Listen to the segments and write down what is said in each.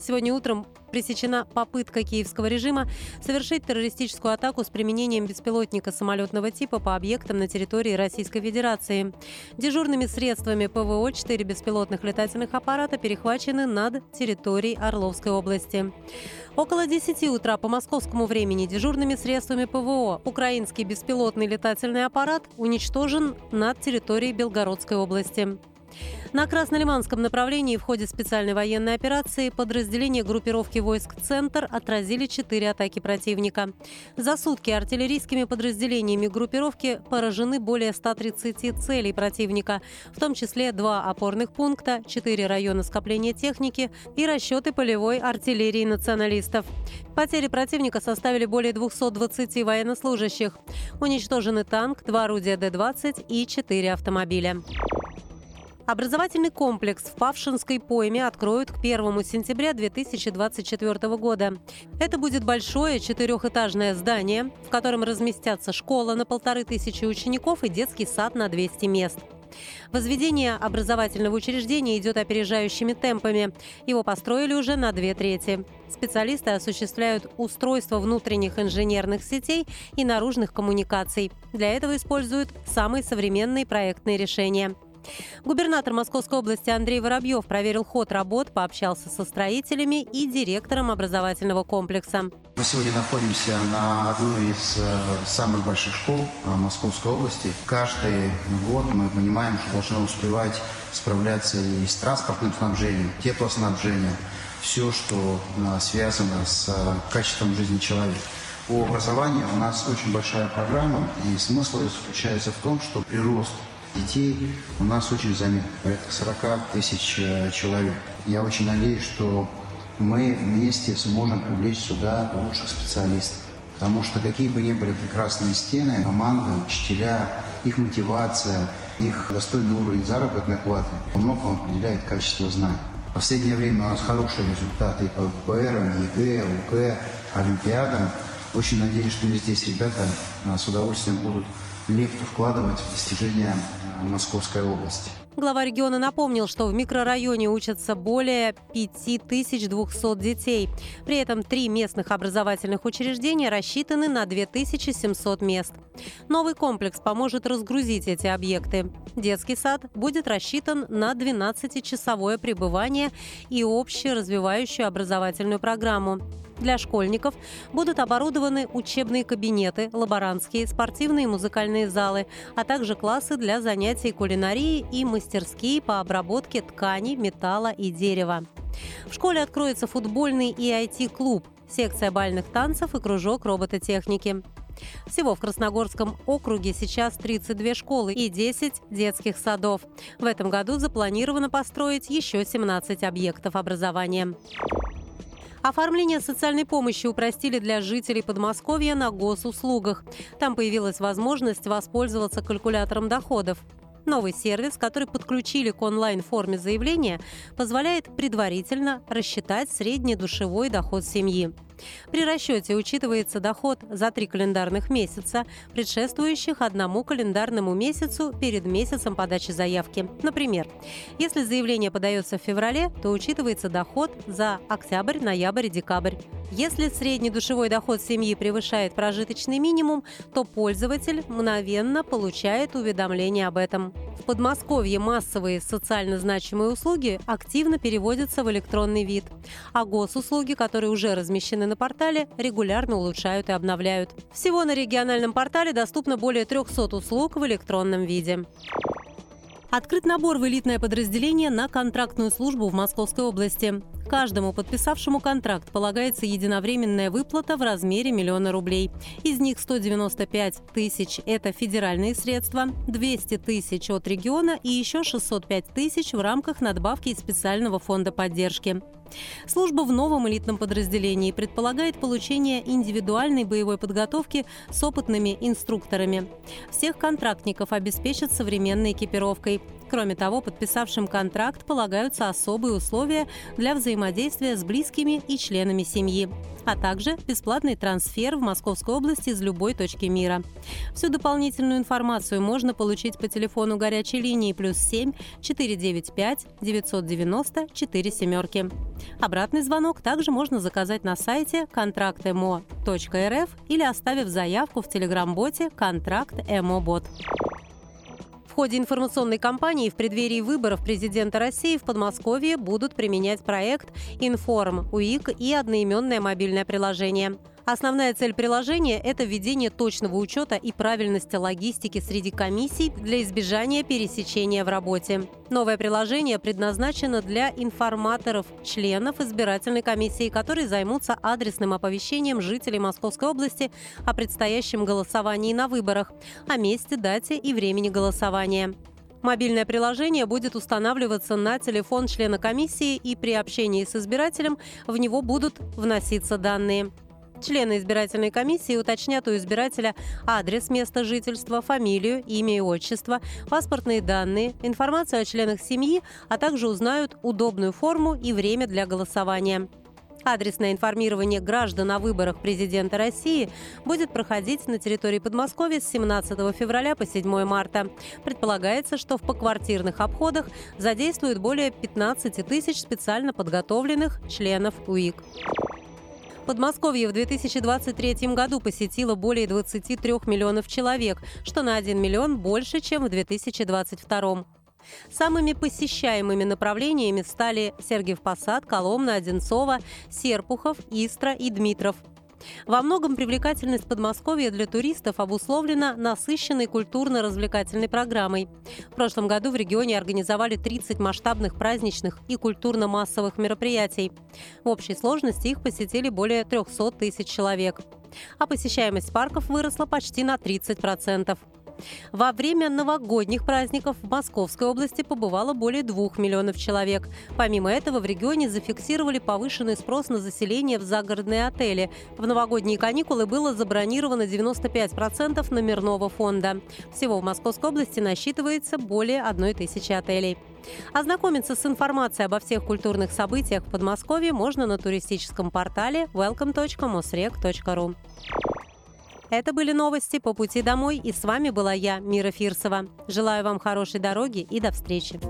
Сегодня утром пресечена попытка киевского режима совершить террористическую атаку с применением беспилотника самолетного типа по объектам на территории Российской Федерации. Дежурными средствами ПВО 4 беспилотных летательных аппарата перехвачены над территорией Орловской области. Около 10 утра по московскому времени дежурными средствами ПВО украинский беспилотный летательный аппарат уничтожен над территорией Белгородской области. На Краснолиманском направлении в ходе специальной военной операции подразделения группировки «Войск Центр» отразили 4 атаки противника. За сутки артиллерийскими подразделениями группировки поражены более 130 целей противника, в том числе 2 опорных пункта, 4 района скопления техники и расчеты полевой артиллерии националистов. Потери противника составили более 220 военнослужащих. Уничтожены танк, 2 орудия Д-20 и 4 автомобиля. Образовательный комплекс в Павшинской пойме откроют к 1 сентября 2024 года. Это будет большое 4-этажное здание, в котором разместятся школа на 1500 учеников и детский сад на 200 мест. Возведение образовательного учреждения идет опережающими темпами. Его построили уже на 2/3. Специалисты осуществляют устройство внутренних инженерных сетей и наружных коммуникаций. Для этого используют самые современные проектные решения. Губернатор Московской области Андрей Воробьев проверил ход работ, пообщался со строителями и директором образовательного комплекса. Мы сегодня находимся на одной из самых больших школ Московской области. Каждый год мы понимаем, что должны успевать справляться и с транспортным снабжением, теплоснабжением, все, что связано с качеством жизни человека. По образованию у нас очень большая программа, и смысл ее заключается в том, что прирост детей у нас очень заметно, порядка 40 000 человек. Я очень надеюсь, что мы вместе сможем привлечь сюда лучших специалистов. Потому что какие бы ни были прекрасные стены, команды, учителя, их мотивация, их достойный уровень заработной платы во многом определяет качество знаний. В последнее время у нас хорошие результаты и по ВПР, ЕГЭ, УК, Олимпиадам. Очень надеюсь, что здесь ребята с удовольствием будут легко вкладывать в достижения Московской области. Глава региона напомнил, что в микрорайоне учатся более 5200 детей. При этом 3 местных образовательных учреждения рассчитаны на 2700 мест. Новый комплекс поможет разгрузить эти объекты. Детский сад будет рассчитан на 12-часовое пребывание и общеразвивающую образовательную программу. Для школьников будут оборудованы учебные кабинеты, лаборантские, спортивные и музыкальные залы, а также классы для занятий кулинарией и мастерские по обработке тканей, металла и дерева. В школе откроется футбольный и IT-клуб, секция бальных танцев и кружок робототехники. Всего в Красногорском округе сейчас 32 школы и 10 детских садов. В этом году запланировано построить еще 17 объектов образования. Оформление социальной помощи упростили для жителей Подмосковья на госуслугах. Там появилась возможность воспользоваться калькулятором доходов. Новый сервис, который подключили к онлайн-форме заявления, позволяет предварительно рассчитать среднедушевой доход семьи. При расчете учитывается доход за 3 календарных месяца, предшествующих одному календарному месяцу перед месяцем подачи заявки. Например, если заявление подается в феврале, то учитывается доход за октябрь, ноябрь и декабрь. Если среднедушевой доход семьи превышает прожиточный минимум, то пользователь мгновенно получает уведомление об этом. В Подмосковье массовые социально значимые услуги активно переводятся в электронный вид, а госуслуги, которые уже размещены на портале, регулярно улучшают и обновляют. Всего на региональном портале доступно более 300 услуг в электронном виде. Открыт набор в элитное подразделение на контрактную службу в Московской области. Каждому подписавшему контракт полагается единовременная выплата в размере 1 000 000 рублей. Из них 195 000 – это федеральные средства, 200 000 – от региона и еще 605 000 в рамках надбавки из специального фонда поддержки. Служба в новом элитном подразделении предполагает получение индивидуальной боевой подготовки с опытными инструкторами. Всех контрактников обеспечат современной экипировкой. Кроме того, подписавшим контракт полагаются особые условия для взаимодействия с близкими и членами семьи, а также бесплатный трансфер в Московской области из любой точки мира. Всю дополнительную информацию можно получить по телефону горячей линии +7 495 990 47. Обратный звонок также можно заказать на сайте контракт.мо.рф или оставив заявку в телеграм-боте «Контракт.мо.бот». В ходе информационной кампании в преддверии выборов президента России в Подмосковье будут применять проект «Информ УИК» и одноименное мобильное приложение. Основная цель приложения – это введение точного учета и правильности логистики среди комиссий для избежания пересечения в работе. Новое приложение предназначено для информаторов, членов избирательной комиссии, которые займутся адресным оповещением жителей Московской области о предстоящем голосовании на выборах, о месте, дате и времени голосования. Мобильное приложение будет устанавливаться на телефон члена комиссии, и при общении с избирателем в него будут вноситься данные. Члены избирательной комиссии уточнят у избирателя адрес, место жительства, фамилию, имя и отчество, паспортные данные, информацию о членах семьи, а также узнают удобную форму и время для голосования. Адресное информирование граждан о выборах президента России будет проходить на территории Подмосковья с 17 февраля по 7 марта. Предполагается, что в поквартирных обходах задействуют более 15 тысяч специально подготовленных членов УИК. Подмосковье в 2023 году посетило более 23 миллионов человек, что на 1 миллион больше, чем в 2022. Самыми посещаемыми направлениями стали Сергиев Посад, Коломна, Одинцово, Серпухов, Истра и Дмитров. Во многом привлекательность Подмосковья для туристов обусловлена насыщенной культурно-развлекательной программой. В прошлом году в регионе организовали 30 масштабных праздничных и культурно-массовых мероприятий. В общей сложности их посетили более 300 тысяч человек. А посещаемость парков выросла почти на 30%. Во время новогодних праздников в Московской области побывало более 2 миллионов человек. Помимо этого, в регионе зафиксировали повышенный спрос на заселение в загородные отели. В новогодние каникулы было забронировано 95% номерного фонда. Всего в Московской области насчитывается более 1000 отелей. Ознакомиться с информацией обо всех культурных событиях в Подмосковье можно на туристическом портале welcome.mosreg.ru. Это были новости по пути домой, и с вами была я, Мира Фирсова. Желаю вам хорошей дороги и до встречи.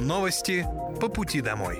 Новости по пути домой.